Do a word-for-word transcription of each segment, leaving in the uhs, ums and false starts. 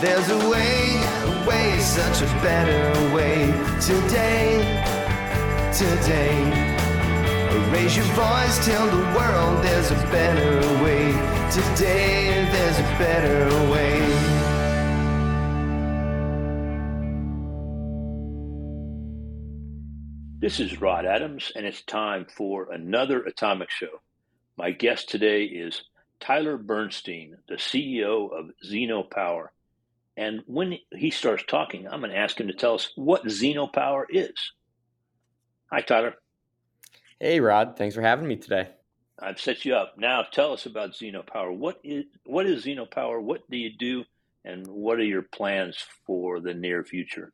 There's a way, a way, such a better way. Today, today, raise your voice, tell the world there's a better way. Today, there's a better way. This is Rod Adams, and it's time for another Atomic Show. My guest today is Tyler Bernstein, the C E O of Zeno Power. And when he starts talking, I'm going to ask him to tell us what Zeno Power is. Hi, Tyler. Hey, Rod. Thanks for having me today. I've set you up. Now tell us about Zeno Power. What is, what is Zeno Power? What do you do? And what are your plans for the near future?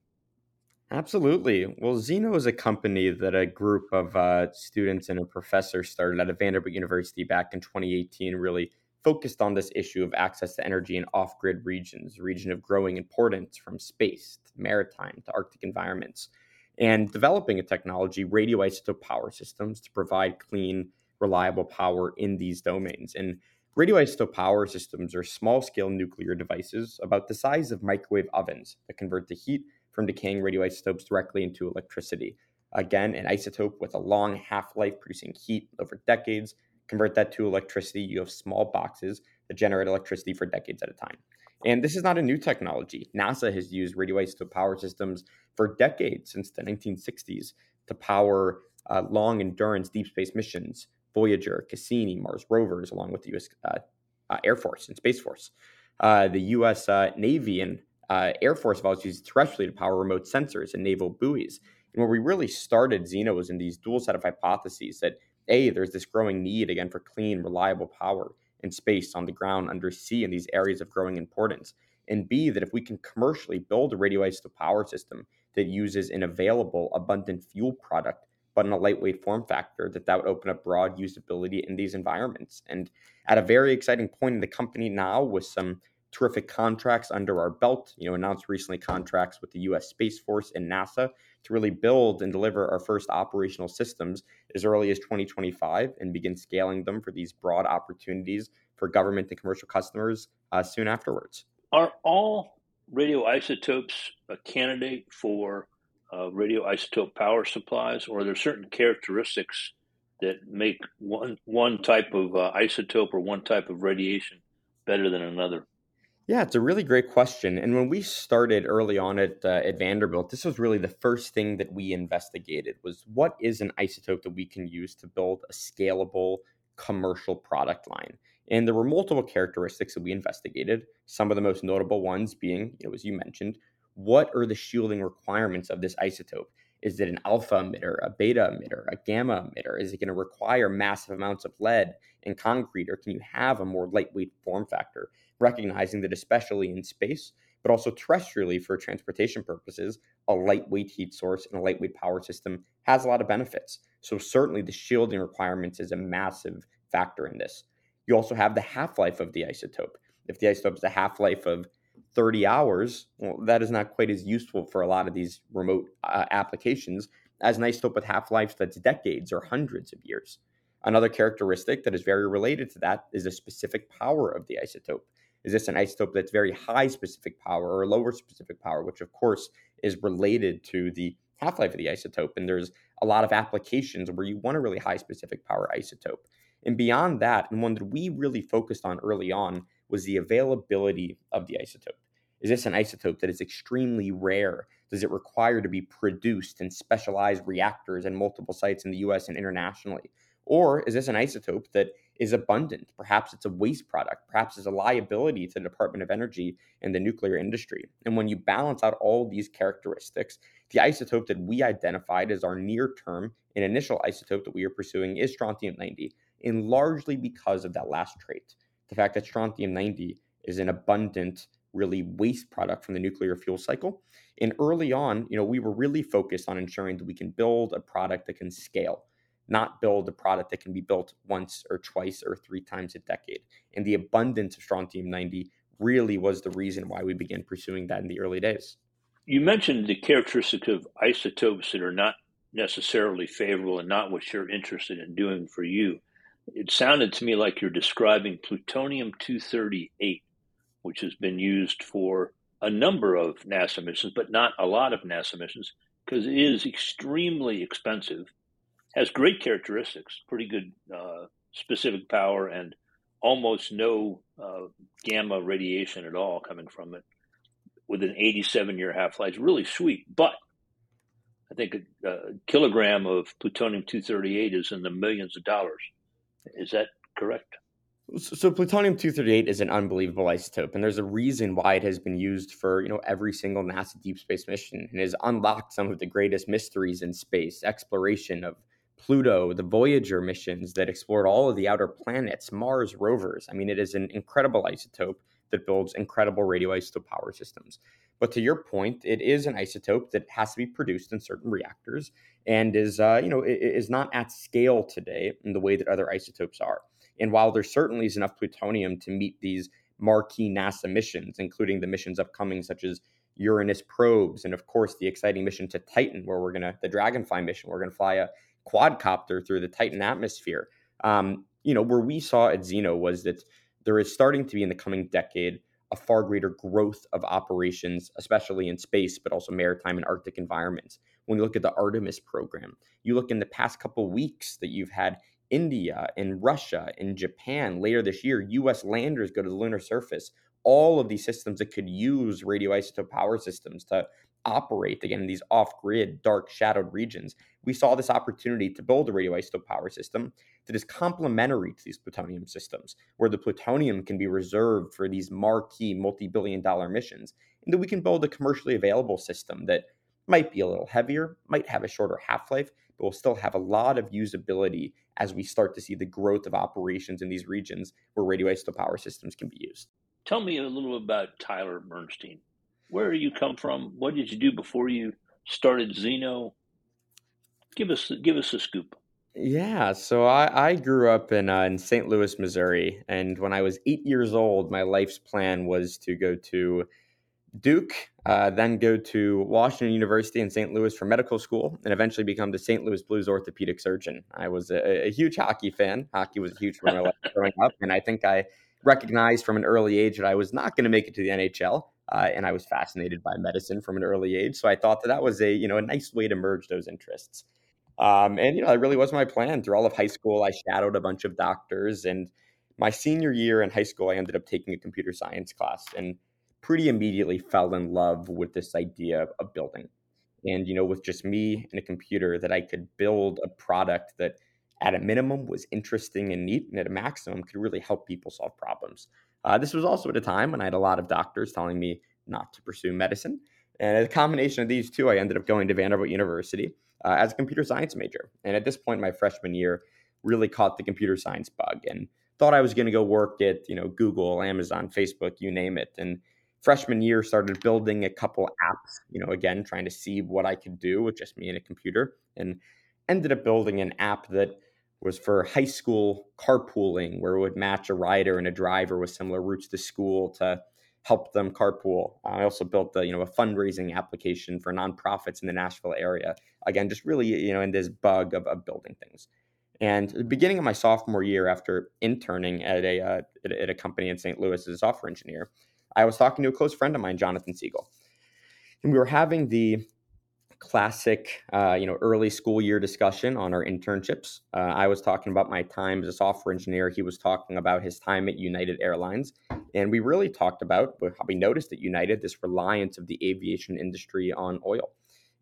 Absolutely. Well, Zeno is a company that a group of uh, students and a professor started at Vanderbilt University back in twenty eighteen, really focused on this issue of access to energy in off-grid regions, a region of growing importance from space to maritime to Arctic environments, and developing a technology, radioisotope power systems, to provide clean, reliable power in these domains. And radioisotope power systems are small-scale nuclear devices about the size of microwave ovens that convert the heat from decaying radioisotopes directly into electricity. Again, an isotope with a long half-life producing heat over decades. Convert that to electricity, you have small boxes that generate electricity for decades at a time. And this is not a new technology. NASA has used radioisotope power systems for decades, since the nineteen sixties, to power uh, long-endurance deep space missions, Voyager, Cassini, Mars rovers, along with the U S Uh, uh, Air Force and Space Force. Uh, the U S Uh, Navy and Uh, Air Force values used terrestrially to power remote sensors and naval buoys. And where we really started Zeno was in these dual set of hypotheses that, A, there's this growing need, again, for clean, reliable power in space, on the ground, under sea, in these areas of growing importance. And B, that if we can commercially build a radioisotope power system that uses an available, abundant fuel product, but in a lightweight form factor, that that would open up broad usability in these environments. And at a very exciting point in the company now, with some terrific contracts under our belt, you know, announced recently contracts with the U S Space Force and NASA to really build and deliver our first operational systems as early as twenty twenty-five and begin scaling them for these broad opportunities for government and commercial customers uh, soon afterwards. Are all radioisotopes a candidate for uh, radioisotope power supplies, or are there certain characteristics that make one, one type of uh, isotope or one type of radiation better than another? Yeah, it's a really great question. And when we started early on at uh, at Vanderbilt, this was really the first thing that we investigated, was what is an isotope that we can use to build a scalable commercial product line? And there were multiple characteristics that we investigated, some of the most notable ones being, you know, as you mentioned, what are the shielding requirements of this isotope? Is it an alpha emitter, a beta emitter, a gamma emitter? Is it going to require massive amounts of lead and concrete, or can you have a more lightweight form factor? Recognizing that, especially in space, but also terrestrially for transportation purposes, a lightweight heat source and a lightweight power system has a lot of benefits. So certainly the shielding requirements is a massive factor in this. You also have the half-life of the isotope. If the isotope has a half-life of thirty hours, well, that is not quite as useful for a lot of these remote uh, applications as an isotope with half-lives that's decades or hundreds of years. Another characteristic that is very related to that is the specific power of the isotope. Is this an isotope that's very high specific power or lower specific power, which of course is related to the half-life of the isotope? And there's a lot of applications where you want a really high specific power isotope. And beyond that, and one that we really focused on early on, was the availability of the isotope. Is this an isotope that is extremely rare? Does it require to be produced in specialized reactors and multiple sites in the U S and internationally? Or is this an isotope that is abundant? Perhaps it's a waste product. Perhaps it's a liability to the Department of Energy and the nuclear industry. And when you balance out all these characteristics, the isotope that we identified as our near-term and initial isotope that we are pursuing is strontium ninety, and largely because of that last trait, the fact that strontium ninety is an abundant, really waste product from the nuclear fuel cycle. And early on, you know, we were really focused on ensuring that we can build a product that can scale, not build a product that can be built once or twice or three times a decade. And the abundance of strontium ninety really was the reason why we began pursuing that in the early days. You mentioned the characteristics of isotopes that are not necessarily favorable and not what you're interested in doing for you. It sounded to me like you're describing plutonium two thirty-eight, which has been used for a number of NASA missions, but not a lot of NASA missions, because it is extremely expensive, has great characteristics, pretty good uh, specific power, and almost no uh, gamma radiation at all coming from it, with an eighty-seven year half-life. It's really sweet, but I think a, a kilogram of plutonium two thirty-eight is in the millions of dollars. Is that correct? So plutonium two thirty-eight is an unbelievable isotope, and there's a reason why it has been used for, you know, every single NASA deep space mission, and has unlocked some of the greatest mysteries in space, exploration of Pluto, the Voyager missions that explored all of the outer planets, Mars rovers. I mean, it is an incredible isotope that builds incredible radioisotope power systems. But to your point, it is an isotope that has to be produced in certain reactors and is, uh, you know, is not at scale today in the way that other isotopes are. And while there certainly is enough plutonium to meet these marquee NASA missions, including the missions upcoming such as Uranus probes, and of course the exciting mission to Titan, where we're going to, the Dragonfly mission, we're going to fly a quadcopter through the Titan atmosphere. Um, you know, where we saw at Zeno was that there is starting to be in the coming decade a far greater growth of operations, especially in space, but also maritime and Arctic environments. When you look at the Artemis program, you look in the past couple weeks that you've had India and Russia and Japan. Later this year, U S landers go to the lunar surface. All of these systems that could use radioisotope power systems to operate, again, in these off-grid, dark, shadowed regions. We saw this opportunity to build a radioisotope power system that is complementary to these plutonium systems, where the plutonium can be reserved for these marquee multi-billion dollar missions, and that we can build a commercially available system that might be a little heavier, might have a shorter half-life, but will still have a lot of usability as we start to see the growth of operations in these regions where radioisotope power systems can be used. Tell me a little about Tyler Bernstein. Where do you come from? What did you do before you started Zeno? Give us give us a scoop. Yeah, so I, I grew up in uh, in Saint Louis, Missouri, and when I was eight years old, my life's plan was to go to Duke, uh, then go to Washington University in Saint Louis for medical school, and eventually become the Saint Louis Blues orthopedic surgeon. I was a, a huge hockey fan. Hockey was a huge part of my life growing up, and I think I recognized from an early age that I was not going to make it to the N H L. Uh, and I was fascinated by medicine from an early age. So I thought that that was a, you know, a nice way to merge those interests. Um, and, you know, that really was my plan. Through all of high school, I shadowed a bunch of doctors. And my senior year in high school, I ended up taking a computer science class and pretty immediately fell in love with this idea of building. And, you know, with just me and a computer, that I could build a product that at a minimum was interesting and neat, and at a maximum could really help people solve problems. Uh, this was also at a time when I had a lot of doctors telling me not to pursue medicine. And as a combination of these two, I ended up going to Vanderbilt University uh, as a computer science major. And at this point, my freshman year really caught the computer science bug and thought I was going to go work at, you know, Google, Amazon, Facebook, you name it. And freshman year started building a couple apps, you know, again, trying to see what I could do with just me and a computer, and ended up building an app that was for high school carpooling, where it would match a rider and a driver with similar routes to school to help them carpool. I also built the, you know, a fundraising application for nonprofits in the Nashville area. Again, just really, you know, in this bug of, of building things. And at the beginning of my sophomore year, after interning at a uh, at, at a company in Saint Louis as a software engineer, I was talking to a close friend of mine, Jonathan Siegel, and we were having the classic, uh, you know, early school year discussion on our internships. Uh, I was talking about my time as a software engineer. He was talking about his time at United Airlines. And we really talked about how we noticed at United this reliance of the aviation industry on oil.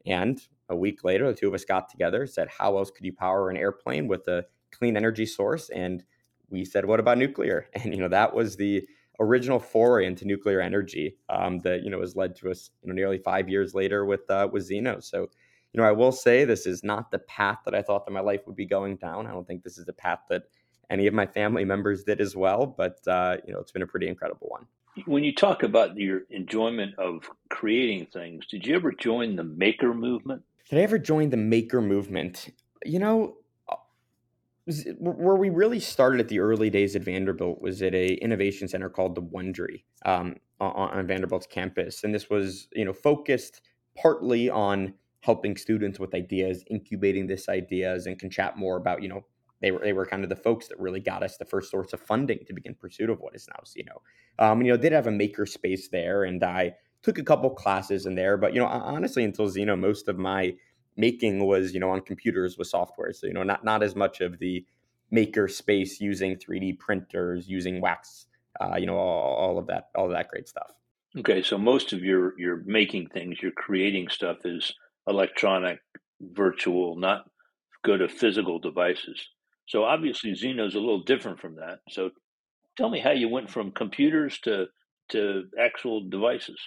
And a week later, the two of us got together, said, how else could you power an airplane with a clean energy source? And we said, what about nuclear? And, you know, that was the original foray into nuclear energy um, that, you know, has led to us, you know, nearly five years later with uh, with Zeno. So, you know, I will say this is not the path that I thought that my life would be going down. I don't think this is the path that any of my family members did as well. But, uh, you know, it's been a pretty incredible one. When you talk about your enjoyment of creating things, did you ever join the maker movement? Did I ever join the maker movement? You know, where we really started at the early days at Vanderbilt was at a innovation center called the Wondry um, on, on Vanderbilt's campus. And this was, you know, focused partly on helping students with ideas, incubating these ideas, and can chat more about, you know, they were, they were kind of the folks that really got us the first source of funding to begin pursuit of what is now Zeno. Um, you know, they'd have a maker space there, and I took a couple classes in there. But, you know, honestly, until Zeno, most of my making was, you know, on computers with software. So, you know, not not as much of the maker space using three D printers, using wax, uh, you know, all, all of that, all of that great stuff. Okay. So most of your, your making things, your creating stuff is electronic, virtual, not go to physical devices. So obviously Zeno's a little different from that. So tell me how you went from computers to to actual devices.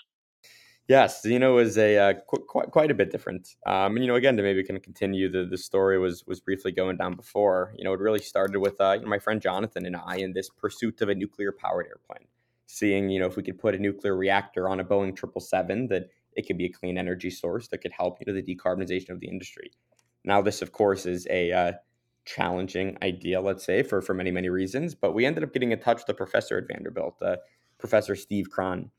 Yes, Zeno is a uh, qu- quite quite a bit different. Um, and you know, again, to maybe kind of continue the the story was was briefly going down before. You know, it really started with uh, you know, my friend Jonathan and I in this pursuit of a nuclear powered airplane, seeing you know if we could put a nuclear reactor on a Boeing triple seven, that it could be a clean energy source that could help you know the decarbonization of the industry. Now, this of course is a uh, challenging idea, let's say, for for many many reasons. But we ended up getting in touch with a professor at Vanderbilt, uh, Professor Steve Krohn.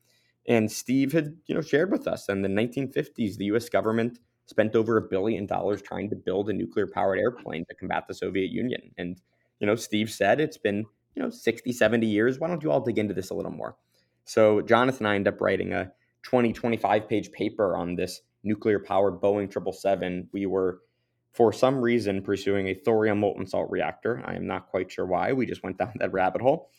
And Steve had, you know, shared with us in the nineteen fifties, the U S government spent over a billion dollars trying to build a nuclear-powered airplane to combat the Soviet Union. And, you know, Steve said, it's been, you know, sixty, seventy years. Why don't you all dig into this a little more? So Jonathan and I ended up writing a twenty, twenty-five page paper on this nuclear-powered Boeing triple seven. We were, for some reason, pursuing a thorium molten salt reactor. I am not quite sure why. We just went down that rabbit hole.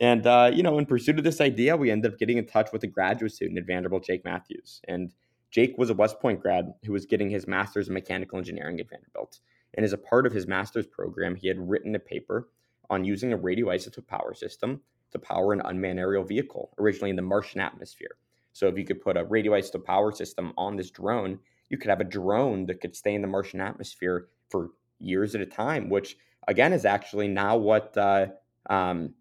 And, uh, you know, in pursuit of this idea, we ended up getting in touch with a graduate student at Vanderbilt, Jake Matthews. And Jake was a West Point grad who was getting his master's in mechanical engineering at Vanderbilt. And as a part of his master's program, he had written a paper on using a radioisotope power system to power an unmanned aerial vehicle, originally in the Martian atmosphere. So if you could put a radioisotope power system on this drone, you could have a drone that could stay in the Martian atmosphere for years at a time, which, again, is actually now what... Uh, um,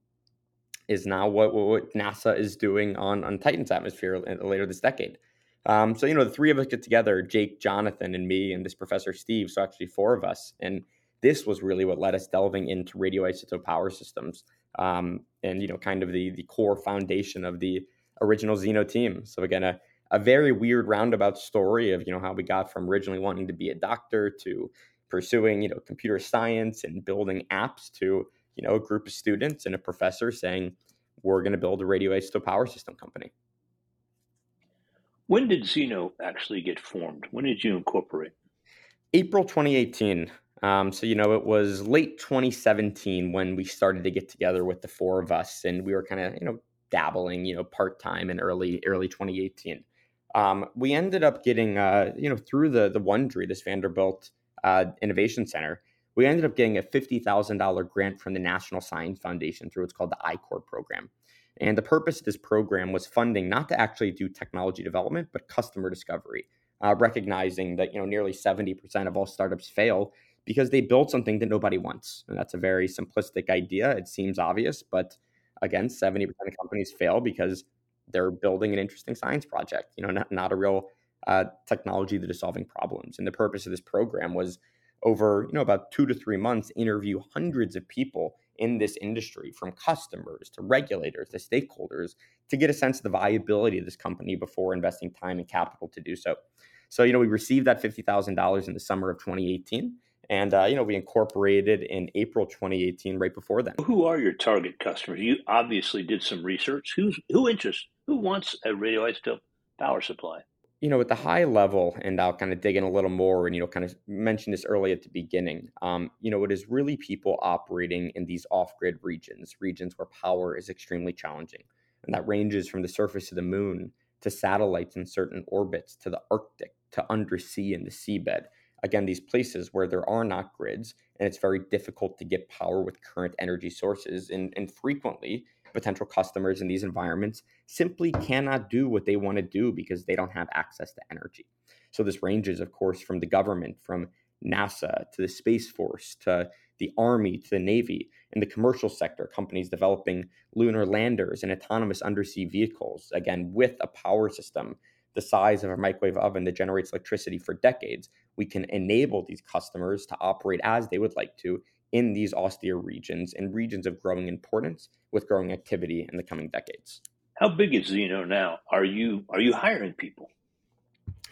is now what, what NASA is doing on, on Titan's atmosphere later this decade. Um, so, you know, the three of us get together, Jake, Jonathan, and me, and this Professor Steve, so actually four of us. And this was really what led us delving into radioisotope power systems um, and, you know, kind of the the core foundation of the original Zeno team. So, again, a, a very weird roundabout story of, you know, how we got from originally wanting to be a doctor to pursuing, you know, computer science and building apps to, you know, a group of students and a professor saying, we're going to build a radioisotope power system company. When did Zeno actually get formed? When did you incorporate? April twenty eighteen. Um, so, you know, it was late twenty seventeen when we started to get together with the four of us, and we were kind of, you know, dabbling, you know, part-time in early, early twenty eighteen. Um, we ended up getting, uh, you know, through the, the Wondry, this Vanderbilt uh, Innovation Center, we ended up getting a fifty thousand dollars grant from the National Science Foundation through what's called the I Corps program. And the purpose of this program was funding not to actually do technology development, but customer discovery, uh, recognizing that, you know, nearly seventy percent of all startups fail because they build something that nobody wants. And that's a very simplistic idea. It seems obvious, but again, seventy percent of companies fail because they're building an interesting science project, you know, not, not a real uh, technology that is solving problems. And the purpose of this program was, over, you know, about two to three months, interview hundreds of people in this industry, from customers to regulators to stakeholders, to get a sense of the viability of this company before investing time and capital to do so. So, you know, we received that fifty thousand dollars in the summer of twenty eighteen. And, uh, you know, we incorporated in April twenty eighteen, right before then. Who are your target customers? You obviously did some research. Who's, who interests, who wants a radioisotope power supply? You know, at the high level, and I'll kind of dig in a little more and, you know, kind of mention this early at the beginning, um, you know, it is really people operating in these off-grid regions, regions where power is extremely challenging. And that ranges from the surface of the moon to satellites in certain orbits, to the Arctic, to undersea and the seabed. Again, these places where there are not grids, and it's very difficult to get power with current energy sources. And, and frequently, potential customers in these environments simply cannot do what they want to do because they don't have access to energy. So this ranges, of course, from the government, from NASA to the Space Force to the Army to the Navy. In the commercial sector, companies developing lunar landers and autonomous undersea vehicles, again, with a power system the size of a microwave oven that generates electricity for decades. We can enable these customers to operate as they would like to in these austere regions and regions of growing importance with growing activity in the coming decades. How big is Zeno now? Are you are you hiring people?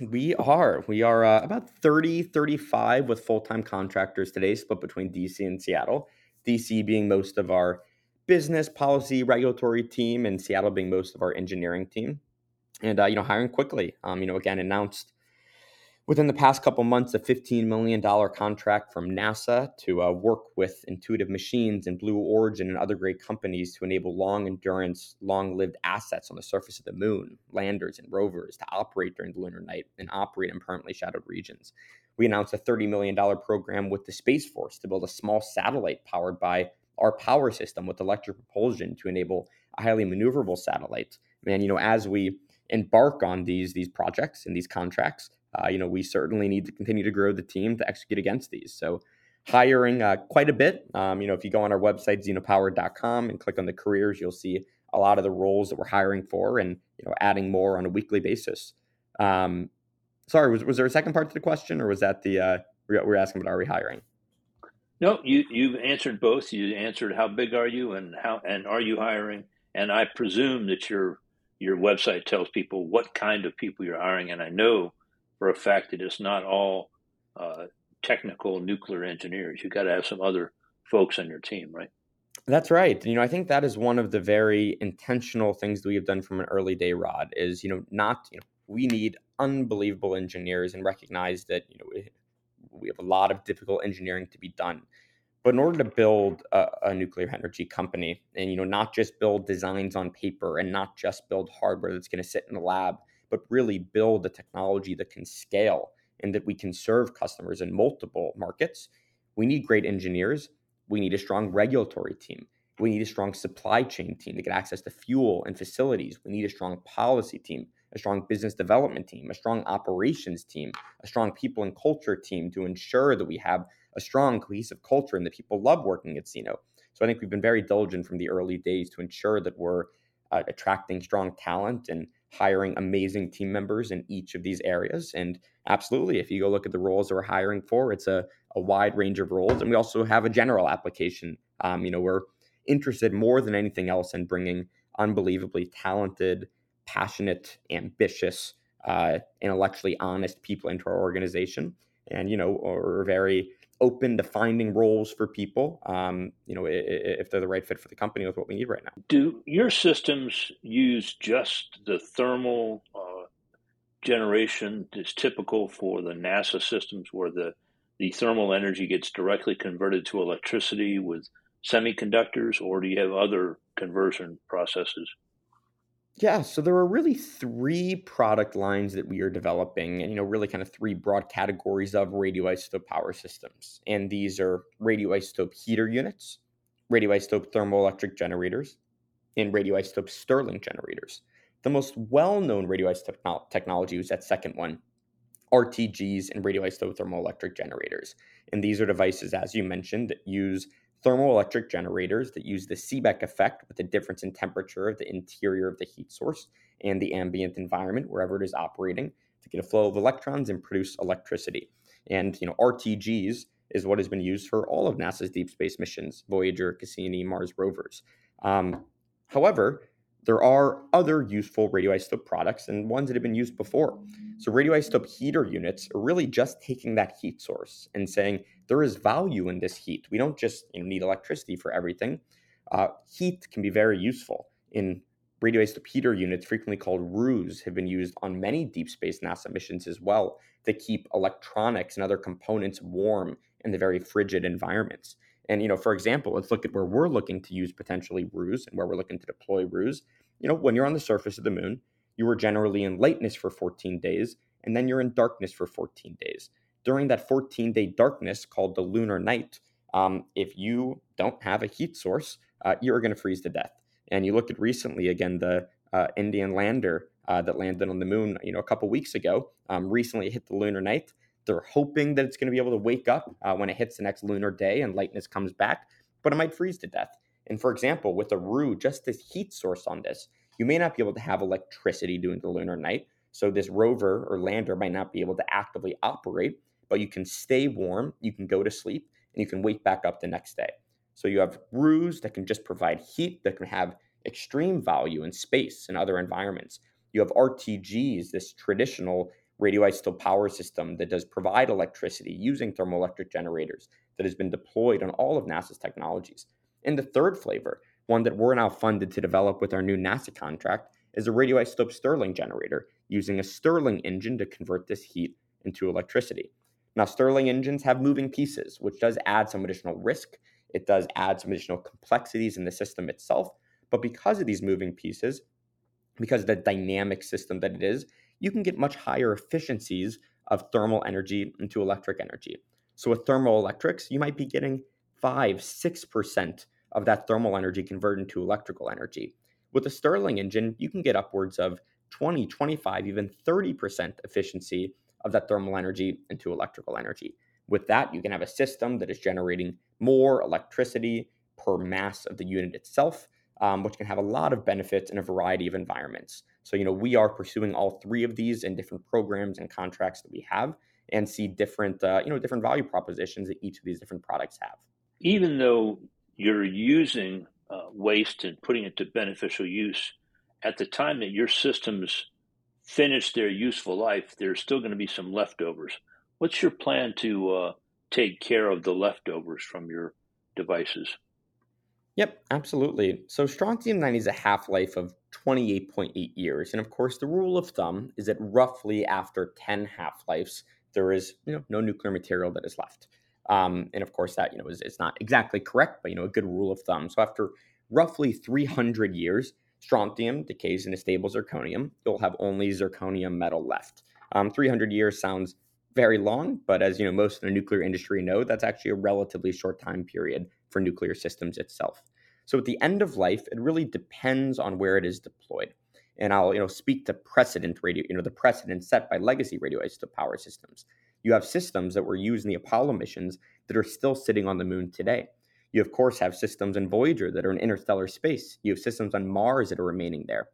We are. We are uh, about thirty, thirty-five with full-time contractors today, split between D C and Seattle. D C being most of our business, policy, regulatory team, and Seattle being most of our engineering team. and, uh, you know, hiring quickly. Um, you know, again, announced within the past couple months a fifteen million dollars contract from NASA to uh, work with Intuitive Machines and Blue Origin and other great companies to enable long-endurance, long-lived assets on the surface of the moon, landers and rovers, to operate during the lunar night and operate in permanently shadowed regions. We announced a thirty million dollars program with the Space Force to build a small satellite powered by our power system with electric propulsion to enable a highly maneuverable satellite. And, you know, as we embark on these, these projects and these contracts, uh, you know, we certainly need to continue to grow the team to execute against these. So hiring uh, quite a bit. Um, you know, if you go on our website, zeno power dot com, and click on the careers, you'll see a lot of the roles that we're hiring for and, you know, adding more on a weekly basis. Um, sorry, was, was there a second part to the question, or was that the, uh, we were asking about, are we hiring? No, you, you've answered both. You answered how big are you and how, and are you hiring? And I presume that your your website tells people what kind of people you're hiring. And I know for a fact that it's not all uh, technical nuclear engineers. You've got to have some other folks on your team, right? That's right. You know, I think that is one of the very intentional things that we have done from an early day, Rod, is, you know, not, you know, we need unbelievable engineers and recognize that, you know, it, we have a lot of difficult engineering to be done. But in order to build a, a nuclear energy company and, you know, not just build designs on paper and not just build hardware that's going to sit in the lab, but really build a technology that can scale and that we can serve customers in multiple markets, we need great engineers. We need a strong regulatory team. We need a strong supply chain team to get access to fuel and facilities. We need a strong policy team, a strong business development team, a strong operations team, a strong people and culture team to ensure that we have a strong cohesive culture and that people love working at Zeno. So I think we've been very diligent from the early days to ensure that we're uh, attracting strong talent and hiring amazing team members in each of these areas. And absolutely, if you go look at the roles that we're hiring for, it's a, a wide range of roles. And we also have a general application. Um, you know, we're interested more than anything else in bringing unbelievably talented, passionate, ambitious, uh, intellectually honest people into our organization. And, you know, we're very open to finding roles for people, um, you know, if they're the right fit for the company with what we need right now. Do your systems use just the thermal uh, generation that's typical for the NASA systems, where the, the thermal energy gets directly converted to electricity with semiconductors, or do you have other conversion processes? Yeah, so there are really three product lines that we are developing, and, you know, really kind of three broad categories of radioisotope power systems. And these are radioisotope heater units, radioisotope thermoelectric generators, and radioisotope Stirling generators. The most well-known radioisotope technology was that second one, R T Gs and radioisotope thermoelectric generators. And these are devices, as you mentioned, that use thermoelectric generators that use the Seebeck effect with the difference in temperature of the interior of the heat source and the ambient environment, wherever it is operating, to get a flow of electrons and produce electricity. And, you know, R T Gs is what has been used for all of NASA's deep space missions, Voyager, Cassini, Mars rovers. Um, however, there are other useful radioisotope products and ones that have been used before. So radioisotope heater units are really just taking that heat source and saying there is value in this heat. We don't just, you know, need electricity for everything. Uh, heat can be very useful. In radioisotope heater units, frequently called R U Es, have been used on many deep space NASA missions as well to keep electronics and other components warm in the very frigid environments. And, you know, for example, let's look at where we're looking to use potentially R U Es and where we're looking to deploy R U Es. You know, when you're on the surface of the moon, you are generally in lightness for fourteen days, and then you're in darkness for fourteen days. During that fourteen-day darkness called the lunar night, um, if you don't have a heat source, uh, you're going to freeze to death. And you look at recently, again, the uh, Indian lander uh, that landed on the moon, you know, a couple weeks ago, um, recently hit the lunar night. They're hoping that it's going to be able to wake up uh, when it hits the next lunar day and lightness comes back, but it might freeze to death. And for example, with a R U, just this heat source on this, you may not be able to have electricity during the lunar night. So this rover or lander might not be able to actively operate, but you can stay warm, you can go to sleep, and you can wake back up the next day. So you have R Us that can just provide heat, that can have extreme value in space and other environments. You have R T Gs, this traditional radioisotope power system that does provide electricity using thermoelectric generators that has been deployed on all of NASA's technologies. And the third flavor, one that we're now funded to develop with our new NASA contract, is a radioisotope Stirling generator, using a Stirling engine to convert this heat into electricity. Now, Stirling engines have moving pieces, which does add some additional risk. It does add some additional complexities in the system itself. But because of these moving pieces, because of the dynamic system that it is, you can get much higher efficiencies of thermal energy into electric energy. So with thermoelectrics, you might be getting five, six percent of that thermal energy converted into electrical energy. With a Stirling engine, you can get upwards of twenty, twenty-five, even thirty percent efficiency of that thermal energy into electrical energy. With that, you can have a system that is generating more electricity per mass of the unit itself, um, which can have a lot of benefits in a variety of environments. So, you know, we are pursuing all three of these in different programs and contracts that we have, and see different, uh, you know, different value propositions that each of these different products have. Even though you're using uh, waste and putting it to beneficial use, at the time that your systems finish their useful life, there's still going to be some leftovers. What's your plan to uh, take care of the leftovers from your devices? Yep, absolutely. So Strontium ninety is a half-life of twenty-eight point eight years. And of course, the rule of thumb is that roughly after ten half-lives, there is, you know, no nuclear material that is left. Um, and of course, that, you know, is, it's not exactly correct, but, you know, a good rule of thumb. So after roughly three hundred years, strontium decays into stable zirconium. You'll have only zirconium metal left. Um, three hundred years sounds very long, but as you know, most of the nuclear industry know, that's actually a relatively short time period for nuclear systems itself. So at the end of life, it really depends on where it is deployed. And I'll, you know, speak to precedent radio, you know, the precedent set by legacy radioisotope power systems. You have systems that were used in the Apollo missions that are still sitting on the moon today. You, of course, have systems in Voyager that are in interstellar space. You have systems on Mars that are remaining there.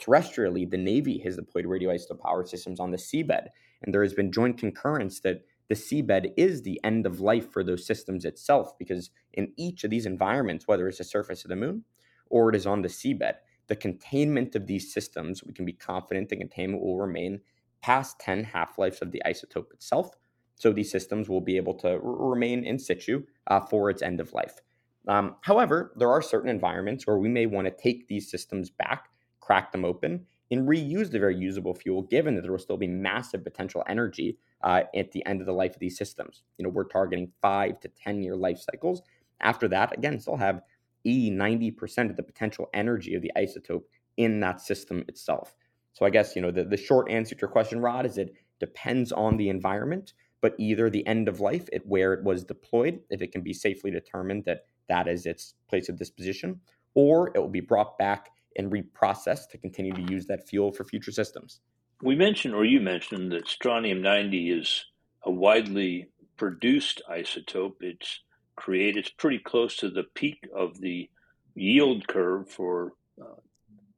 Terrestrially, the Navy has deployed radioisotope power systems on the seabed, and there has been joint concurrence that the seabed is the end of life for those systems itself, because in each of these environments, whether it's the surface of the moon or it is on the seabed, the containment of these systems, we can be confident the containment will remain past ten half-lives of the isotope itself. So these systems will be able to r- remain in situ uh, for its end of life. Um, however, there are certain environments where we may want to take these systems back, crack them open, and reuse the very usable fuel, given that there will still be massive potential energy uh, at the end of the life of these systems. You know, we're targeting five to ten year life cycles. After that, again, still have eighty, ninety percent of the potential energy of the isotope in that system itself. So I guess, you know, the, the short answer to your question, Rod, is it depends on the environment, but either the end of life, it, where it was deployed, if it can be safely determined that that is its place of disposition, or it will be brought back and reprocessed to continue to use that fuel for future systems. We mentioned, or you mentioned, that strontium ninety is a widely produced isotope. It's created, it's pretty close to the peak of the yield curve for uh,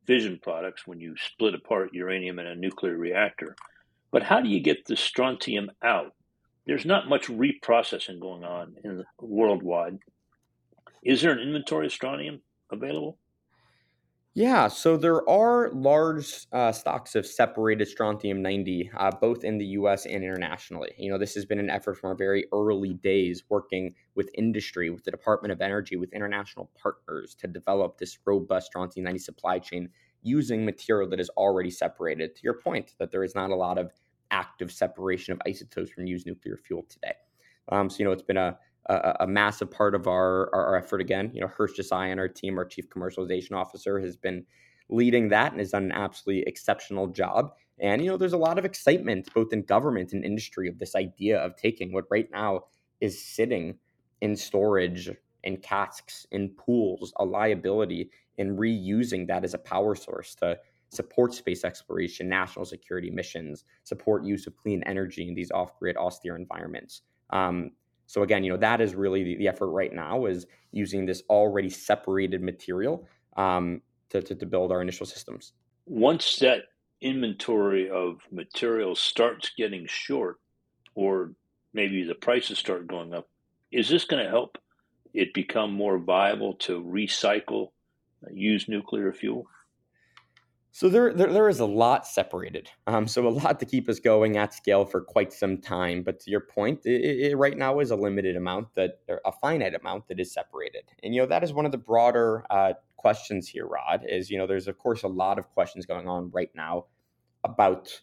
fission products when you split apart uranium in a nuclear reactor. But how do you get the strontium out? There's not much reprocessing going on in the, worldwide. Is there an inventory of strontium available? Yeah, so there are large uh, stocks of separated strontium ninety, uh, both in the U S and internationally. You know, this has been an effort from our very early days working with industry, with the Department of Energy, with international partners to develop this robust strontium ninety supply chain using material that is already separated. To your point, that there is not a lot of active separation of isotopes from used nuclear fuel today. Um, so, you know, it's been a A, a massive part of our, our, our effort. Again, you know, Hirsch Desai and our team, our chief commercialization officer, has been leading that and has done an absolutely exceptional job. And, you know, there's a lot of excitement, both in government and industry, of this idea of taking what right now is sitting in storage, in casks, in pools, a liability, and reusing that as a power source to support space exploration, national security missions, support use of clean energy in these off-grid, austere environments. Um, So again, you know, that is really the, the effort right now, is using this already separated material um, to, to, to build our initial systems. Once that inventory of material starts getting short, or maybe the prices start going up, is this going to help it become more viable to recycle used nuclear fuel? So there, there, there is a lot separated. Um, so a lot to keep us going at scale for quite some time. But to your point, it, it right now is a limited amount that, or a finite amount that is separated. And, you know, that is one of the broader uh, questions here, Rod, is, you know, there's, of course, a lot of questions going on right now about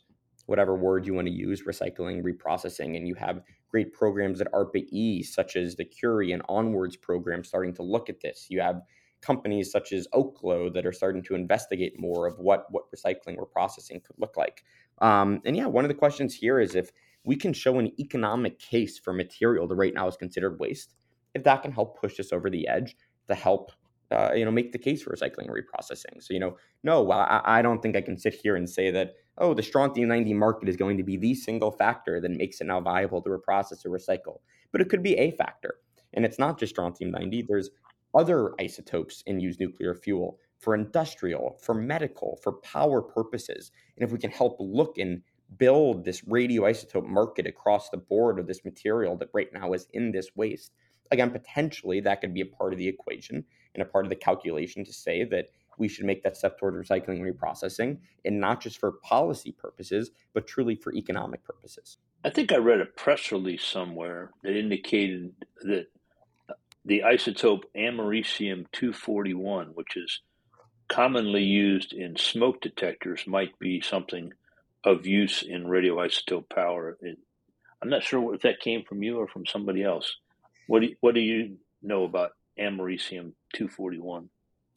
whatever word you want to use, recycling, reprocessing. And you have great programs at ARPA-E, such as the Curie and Onwards program, starting to look at this. You have companies such as Oaklo that are starting to investigate more of what, what recycling or processing could look like. Um, and yeah, one of the questions here is if we can show an economic case for material that right now is considered waste, if that can help push us over the edge to help uh, you know, make the case for recycling and reprocessing. So, you know, no, I, I don't think I can sit here and say that, oh, the Strontium ninety market is going to be the single factor that makes it now viable to reprocess or recycle. But it could be a factor. And it's not just Strontium ninety. There's other isotopes in used nuclear fuel for industrial, for medical, for power purposes. And if we can help look and build this radioisotope market across the board of this material that right now is in this waste, again, potentially that could be a part of the equation and a part of the calculation to say that we should make that step towards recycling and reprocessing, and not just for policy purposes, but truly for economic purposes. I think I read a press release somewhere that indicated that the isotope americium two forty-one, which is commonly used in smoke detectors, might be something of use in radioisotope power. It, I'm not sure if that came from you or from somebody else. What do you, what do you know about americium two forty-one?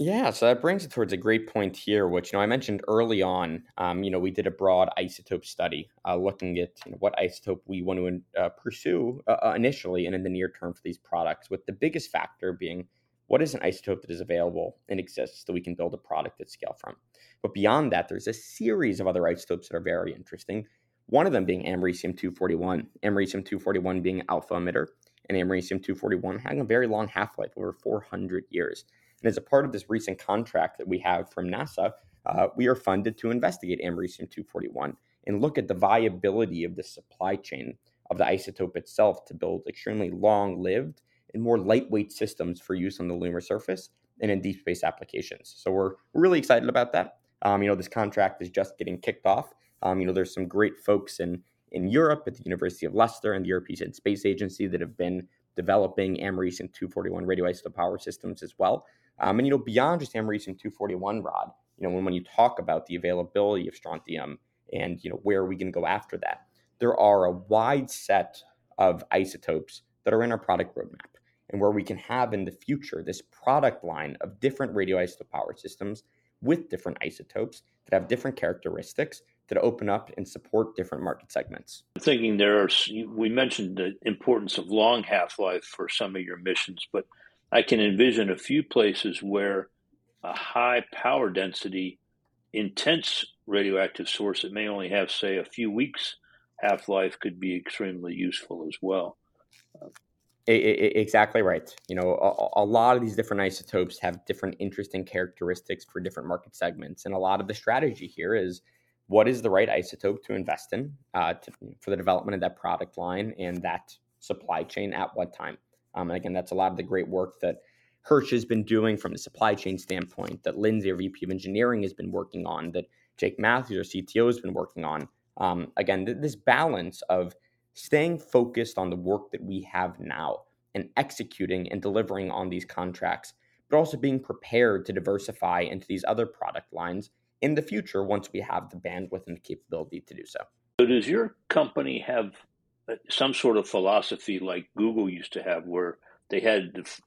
Yeah, so that brings it towards a great point here, which, you know, I mentioned early on. Um, you know, we did a broad isotope study uh, looking at you know, what isotope we want to uh, pursue uh, initially and in the near term for these products, with the biggest factor being what is an isotope that is available and exists that we can build a product at scale from. But beyond that, there's a series of other isotopes that are very interesting, one of them being americium two forty-one, americium two forty-one being an alpha emitter, and americium two forty-one having a very long half-life, over four hundred years. And as a part of this recent contract that we have from NASA, uh, we are funded to investigate americium two forty-one and look at the viability of the supply chain of the isotope itself to build extremely long-lived and more lightweight systems for use on the lunar surface and in deep space applications. So we're really excited about that. Um, you know, this contract is just getting kicked off. Um, you know, there's some great folks in, in Europe at the University of Leicester and the European Space Agency that have been developing americium two forty-one radioisotope power systems as well. Um, and, you know, beyond just americium two forty-one, Rod, you know, when, when you talk about the availability of strontium and, you know, where we can go after that, there are a wide set of isotopes that are in our product roadmap and where we can have in the future this product line of different radioisotope power systems with different isotopes that have different characteristics that open up and support different market segments. I'm thinking there are, we mentioned the importance of long half-life for some of your missions, but I can envision a few places where a high power density, intense radioactive source that may only have, say, a few weeks half-life could be extremely useful as well. It, it, exactly right. You know, a, a lot of these different isotopes have different interesting characteristics for different market segments. And a lot of the strategy here is what is the right isotope to invest in uh, to, for the development of that product line and that supply chain at what time. Um, and again, that's a lot of the great work that Hirsch has been doing from the supply chain standpoint, that Lindsay, our V P of Engineering, has been working on, that Jake Matthews, our C T O, has been working on. Um, again, th- this balance of staying focused on the work that we have now and executing and delivering on these contracts, but also being prepared to diversify into these other product lines in the future once we have the bandwidth and the capability to do so. So does your company have some sort of philosophy like Google used to have, where they had the f-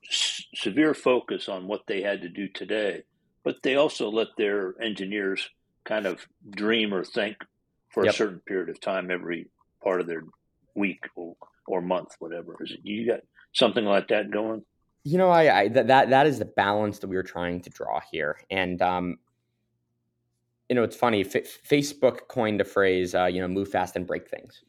severe focus on what they had to do today, but they also let their engineers kind of dream or think for yep. a certain period of time every part of their week or, or month, whatever. Is it, you got something like that going? You know, I, I that, that that is the balance that we were trying to draw here. And, um, you know, it's funny, F- Facebook coined a phrase, uh, you know, move fast and break things.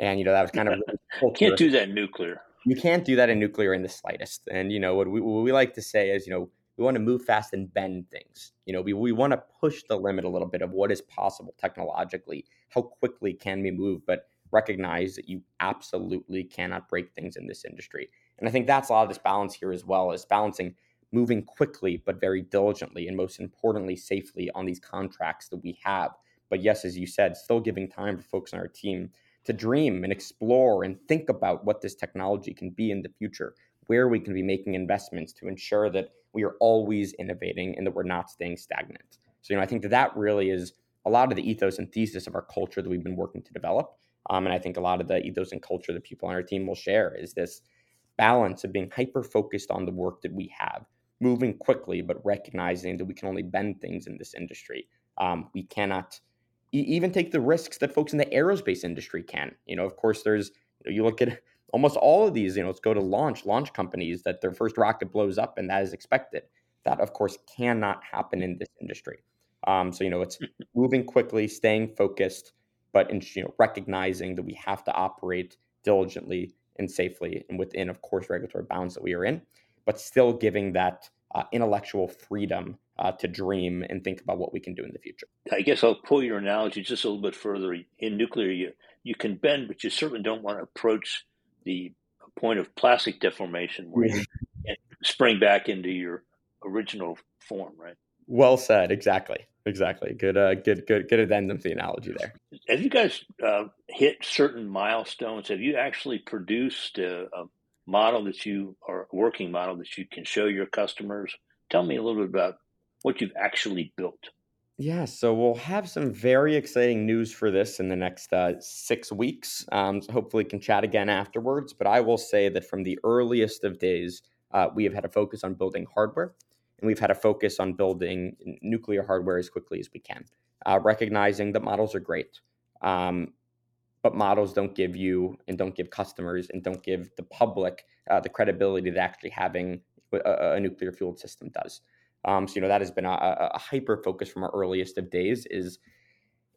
And, you know, that was kind of you can't do that in nuclear. You can't do that in nuclear in the slightest. And, you know, what we, what we like to say is, you know, we want to move fast and bend things. You know, we, we want to push the limit a little bit of what is possible technologically. How quickly can we move? But recognize that you absolutely cannot break things in this industry. And I think that's a lot of this balance here as well, is balancing moving quickly, but very diligently and most importantly, safely on these contracts that we have. But yes, as you said, still giving time for folks on our team to dream and explore and think about what this technology can be in the future, where we can be making investments to ensure that we are always innovating and that we're not staying stagnant. So, you know, I think that that really is a lot of the ethos and thesis of our culture that we've been working to develop. Um, and I think a lot of the ethos and culture that people on our team will share is this balance of being hyper-focused on the work that we have, moving quickly, but recognizing that we can only bend things in this industry. Um, we cannot e- even take the risks that folks in the aerospace industry can. You know, of course, there's, you know, you look at almost all of these, you know, let's go to launch, launch companies that their first rocket blows up and that is expected. That, of course, cannot happen in this industry. Um, so, you know, it's moving quickly, staying focused, but in, you know, recognizing that we have to operate diligently and safely and within, of course, regulatory bounds that we are in, but still giving that uh, intellectual freedom uh, to dream and think about what we can do in the future. I guess I'll pull your analogy just a little bit further. In nuclear, you, you can bend, but you certainly don't want to approach the point of plastic deformation where you can't spring back into your original form, right? Well said. Exactly. Exactly. Good, uh, good, good, good addendum to the analogy there. Have you guys uh, hit certain milestones? Have you actually produced a, a model that you or a working model that you can show your customers? Tell me a little bit about what you've actually built. Yeah. So we'll have some very exciting news for this in the next uh, six weeks. Um, so hopefully we can chat again afterwards, but I will say that from the earliest of days, uh, we have had a focus on building hardware. And we've had a focus on building nuclear hardware as quickly as we can, uh, recognizing that models are great, um, but models don't give you and don't give customers and don't give the public uh, the credibility that actually having a, a nuclear fueled system does. Um, so, you know, that has been a, a hyper focus from our earliest of days is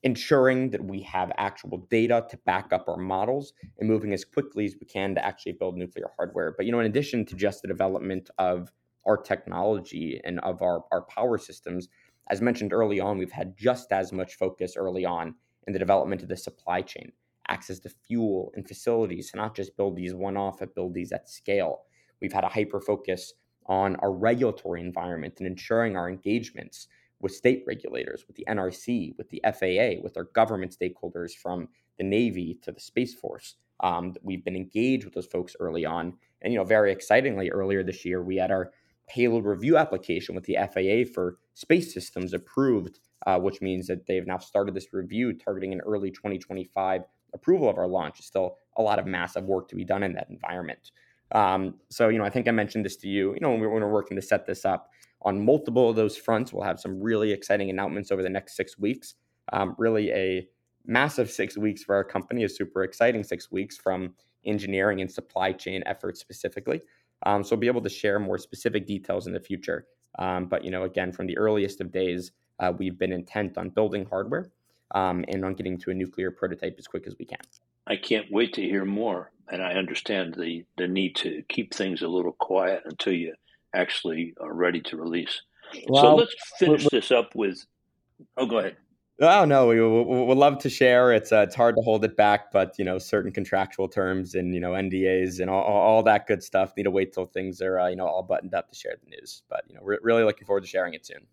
ensuring that we have actual data to back up our models and moving as quickly as we can to actually build nuclear hardware. But, you know, in addition to just the development of our technology and of our, our power systems, as mentioned early on, we've had just as much focus early on in the development of the supply chain, access to fuel and facilities, to not just build these one-off, but build these at scale. We've had a hyper-focus on our regulatory environment and ensuring our engagements with state regulators, with the N R C, with the F A A, with our government stakeholders from the Navy to the Space Force. Um, we've been engaged with those folks early on. And, you know, very excitingly, earlier this year, we had our payload review application with the F A A for space systems approved, uh, which means that they've now started this review targeting an early twenty twenty-five approval of our launch. There's still a lot of massive work to be done in that environment. Um, so, you know, I think I mentioned this to you, you know, when we were working to set this up on multiple of those fronts. We'll have some really exciting announcements over the next six weeks. Um, really a massive six weeks for our company, a super exciting six weeks from engineering and supply chain efforts specifically. Um, so we'll be able to share more specific details in the future. Um, but, you know, again, from the earliest of days, uh, we've been intent on building hardware um, and on getting to a nuclear prototype as quick as we can. I can't wait to hear more. And I understand the, the need to keep things a little quiet until you actually are ready to release. Well, so let's finish we're, we're, this up with, oh, go ahead. Oh, no, we would love to share. It's uh, it's hard to hold it back, but, you know, certain contractual terms and, you know, N D As and all, all that good stuff need to wait till things are, uh, you know, all buttoned up to share the news. But, you know, we're really looking forward to sharing it soon.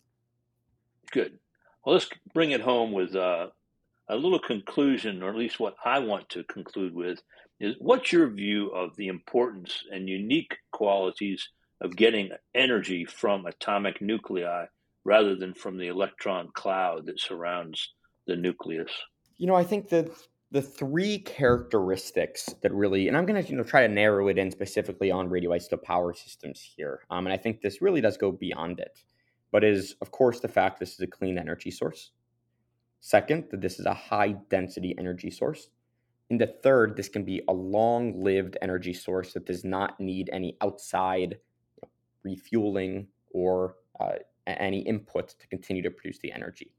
Good. Well, let's bring it home with uh, a little conclusion, or at least what I want to conclude with is what's your view of the importance and unique qualities of getting energy from atomic nuclei rather than from the electron cloud that surrounds the nucleus? You know, I think that the three characteristics that really, and I'm going to, you know, try to narrow it in specifically on radioisotope power systems here. Um, and I think this really does go beyond it, but is, of course, the fact this is a clean energy source. Second, that this is a high density energy source. And the third, this can be a long-lived energy source that does not need any outside refueling or uh, any inputs to continue to produce the energy,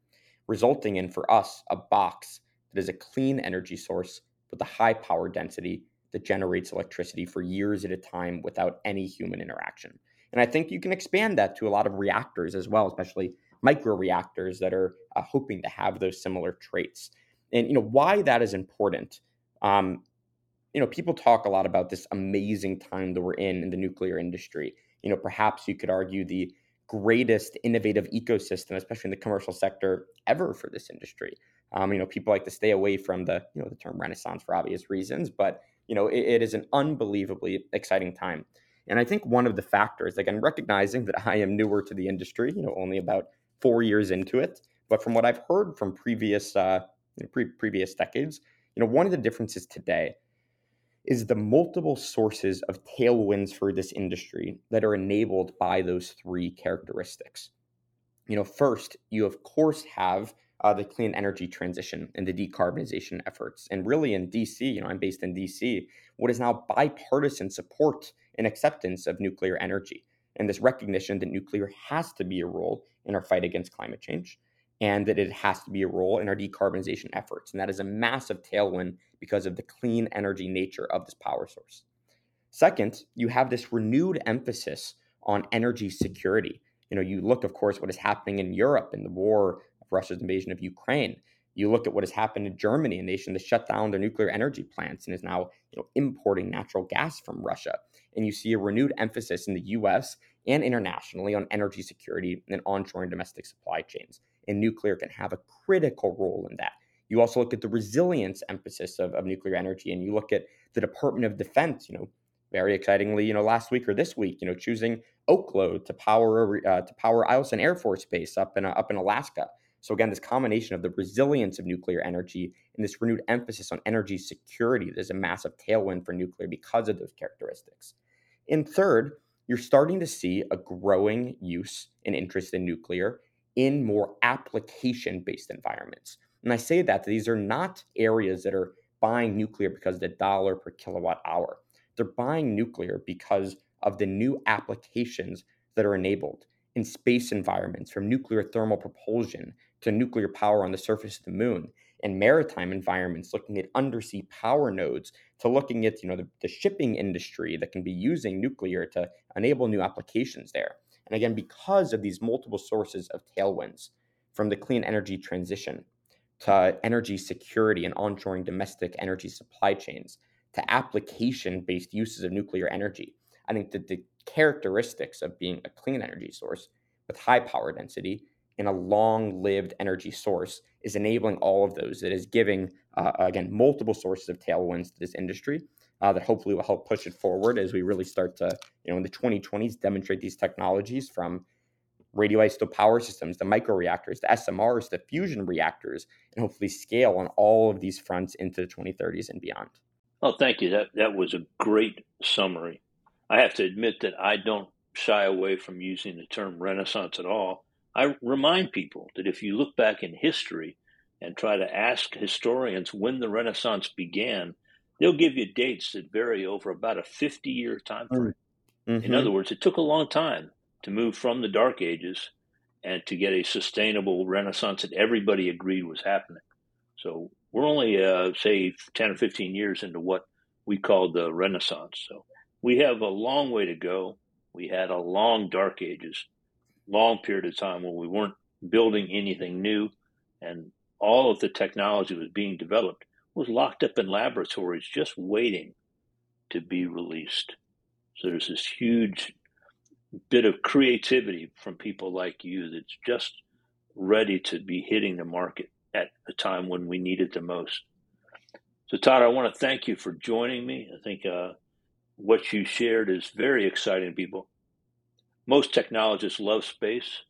resulting in, for us, a box that is a clean energy source with a high power density that generates electricity for years at a time without any human interaction. And I think you can expand that to a lot of reactors as well, especially microreactors that are uh, hoping to have those similar traits. And, you know, why that is important, um, you know, people talk a lot about this amazing time that we're in in the nuclear industry. You know, perhaps you could argue the greatest innovative ecosystem, especially in the commercial sector, ever for this industry. Um, you know, people like to stay away from the, you know, the term Renaissance for obvious reasons, but, you know, it, it is an unbelievably exciting time. And I think one of the factors, again, recognizing that I am newer to the industry, you know, only about four years into it, but from what I've heard from previous uh, pre- previous decades, you know, one of the differences today is the multiple sources of tailwinds for this industry that are enabled by those three characteristics. You know, first, you of course have uh, the clean energy transition and the decarbonization efforts. And really in D C, you know, I'm based in D C, what is now bipartisan support and acceptance of nuclear energy and this recognition that nuclear has to be a role in our fight against climate change and that it has to be a role in our decarbonization efforts. And that is a massive tailwind because of the clean energy nature of this power source. Second, you have this renewed emphasis on energy security. You know, you look, of course, what is happening in Europe in the war of Russia's invasion of Ukraine. You look at what has happened in Germany, a nation that shut down their nuclear energy plants and is now, you know, importing natural gas from Russia. And you see a renewed emphasis in the U S and internationally on energy security and onshore and domestic supply chains. And nuclear can have a critical role in that. You also look at the resilience emphasis of, of nuclear energy, and you look at the Department of Defense, you know, very excitingly, you know, last week or this week, you know, choosing Oaklo to power uh, to power Eielson Air Force Base up in uh, up in Alaska. So again, this combination of the resilience of nuclear energy and this renewed emphasis on energy security, there's a massive tailwind for nuclear because of those characteristics. And third, you're starting to see a growing use and interest in nuclear in more application-based environments. And I say that these are not areas that are buying nuclear because of the dollar per kilowatt hour. They're buying nuclear because of the new applications that are enabled in space environments, from nuclear thermal propulsion to nuclear power on the surface of the moon, and maritime environments, looking at undersea power nodes, to looking at, you know, the, the shipping industry that can be using nuclear to enable new applications there. And again, because of these multiple sources of tailwinds, from the clean energy transition to energy security and onshoring domestic energy supply chains, to application-based uses of nuclear energy, I think that the characteristics of being a clean energy source with high power density and a long-lived energy source is enabling all of those. That is giving, uh, again, multiple sources of tailwinds to this industry uh, that hopefully will help push it forward as we really start to, you know, in the twenty twenties, demonstrate these technologies from radioisotope power systems, the microreactors, the S M Rs, the fusion reactors, and hopefully scale on all of these fronts into the twenty thirties and beyond. Oh, thank you. That that was a great summary. I have to admit that I don't shy away from using the term Renaissance at all. I remind people that if you look back in history and try to ask historians when the Renaissance began, they'll give you dates that vary over about a fifty-year time frame. Mm-hmm. In other words, it took a long time to move from the Dark Ages and to get a sustainable Renaissance that everybody agreed was happening. So we're only, uh, say, ten or fifteen years into what we call the Renaissance. So we have a long way to go. We had a long Dark Ages, long period of time when we weren't building anything new, and all of the technology was being developed was locked up in laboratories just waiting to be released. So there's this huge bit of creativity from people like you that's just ready to be hitting the market at a time when we need it the most. So Todd, I want to thank you for joining me. I think uh, what you shared is very exciting to people. Most technologists love space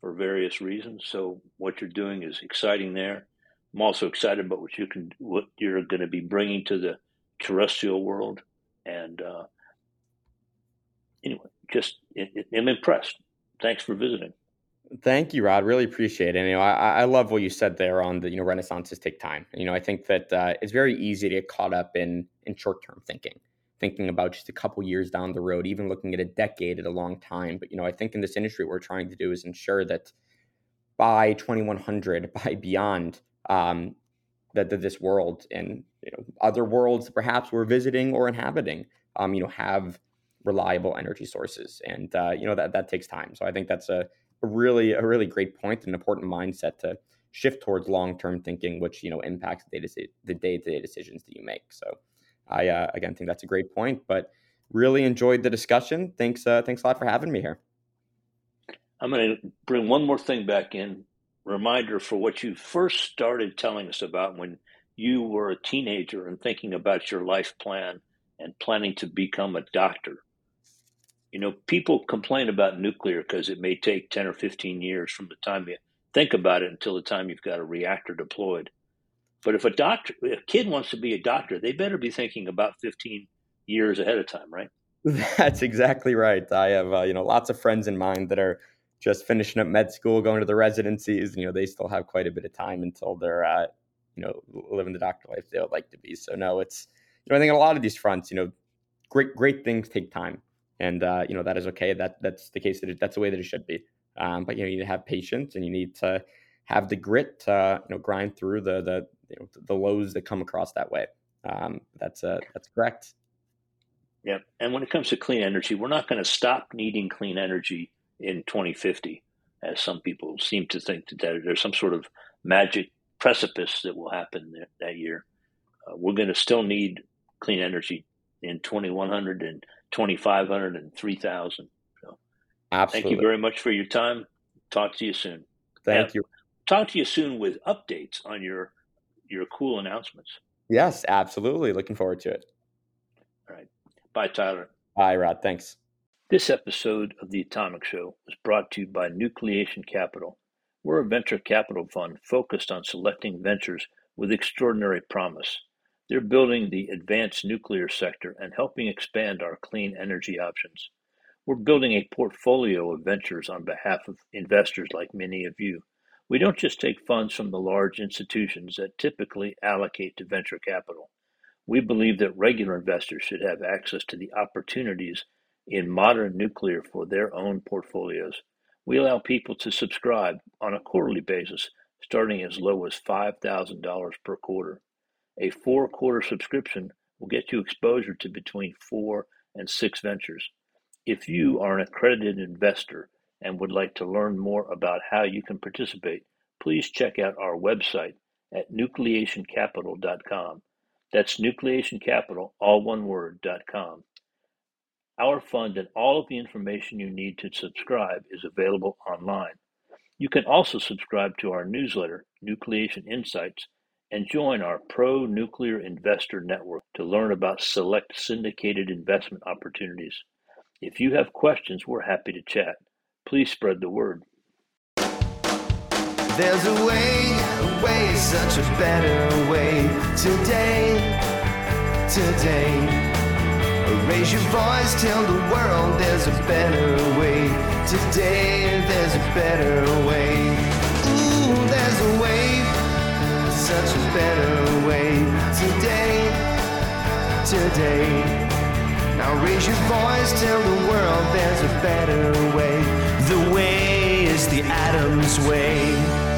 for various reasons. So what you're doing is exciting there. I'm also excited about what you can, what you're going to be bringing to the terrestrial world. And uh, anyway, just I'm impressed. Thanks for visiting. Thank you, Rod. Really appreciate it. You know, I, I love what you said there on the, you know, renaissances take time. You know, I think that uh, it's very easy to get caught up in in short-term thinking, thinking about just a couple years down the road, even looking at a decade at a long time. But, you know, I think in this industry, what we're trying to do is ensure that by twenty-one hundred, by beyond, um, that, that this world and, you know, other worlds perhaps we're visiting or inhabiting, um, you know, have reliable energy sources. And, uh, you know, that, that takes time. So I think that's a A really, a really great point, an important mindset to shift towards long-term thinking, which, you know, impacts the day-to-day, the day-to-day decisions that you make. So I, uh, again, think that's a great point, but really enjoyed the discussion. Thanks. Uh, thanks a lot for having me here. I'm going to bring one more thing back in, reminder for what you first started telling us about when you were a teenager and thinking about your life plan and planning to become a doctor. You know, people complain about nuclear because it may take ten or fifteen years from the time you think about it until the time you've got a reactor deployed. But if a doctor, if a kid wants to be a doctor, they better be thinking about fifteen years ahead of time, right? That's exactly right. I have, uh, you know, lots of friends in mind that are just finishing up med school, going to the residencies, and, you know, they still have quite a bit of time until they're, uh, you know, living the doctor life they would like to be. So, no, it's, you know, I think on a lot of these fronts, you know, great, great things take time. And, uh, you know, that is okay. That that's the case. That it, that's the way that it should be. Um, but, you know, you need to have patience and you need to have the grit to, uh, you know, grind through the, the, you know, the lows that come across that way. Um, that's, uh, that's correct. Yeah. And when it comes to clean energy, we're not going to stop needing clean energy in twenty fifty, as some people seem to think that there's some sort of magic precipice that will happen that, that year. Uh, we're going to still need clean energy in twenty-one hundred and twenty-five hundred and three thousand. So absolutely. Thank you very much for your time. Talk to you soon. Thank and you. Talk to you soon with updates on your, your cool announcements. Yes, absolutely. Looking forward to it. All right. Bye, Tyler. Bye, Rod. Thanks. This episode of The Atomic Show was brought to you by Nucleation Capital. We're a venture capital fund focused on selecting ventures with extraordinary promise. They're building the advanced nuclear sector and helping expand our clean energy options. We're building a portfolio of ventures on behalf of investors like many of you. We don't just take funds from the large institutions that typically allocate to venture capital. We believe that regular investors should have access to the opportunities in modern nuclear for their own portfolios. We allow people to subscribe on a quarterly basis, starting as low as five thousand dollars per quarter. A four-quarter subscription will get you exposure to between four and six ventures. If you are an accredited investor and would like to learn more about how you can participate, please check out our website at nucleation capital dot com. That's nucleation capital, all one word, .com. Our fund and all of the information you need to subscribe is available online. You can also subscribe to our newsletter, Nucleation Insights, and join our pro-nuclear investor network to learn about select syndicated investment opportunities. If you have questions, we're happy to chat. Please spread the word. There's a way, a way, such a better way. Today, today. Raise your voice, tell the world there's a better way. Today, there's a better way. Ooh, there's a way. Such a better way today, today. Now raise your voice, tell the world there's a better way. The way is the Adams way.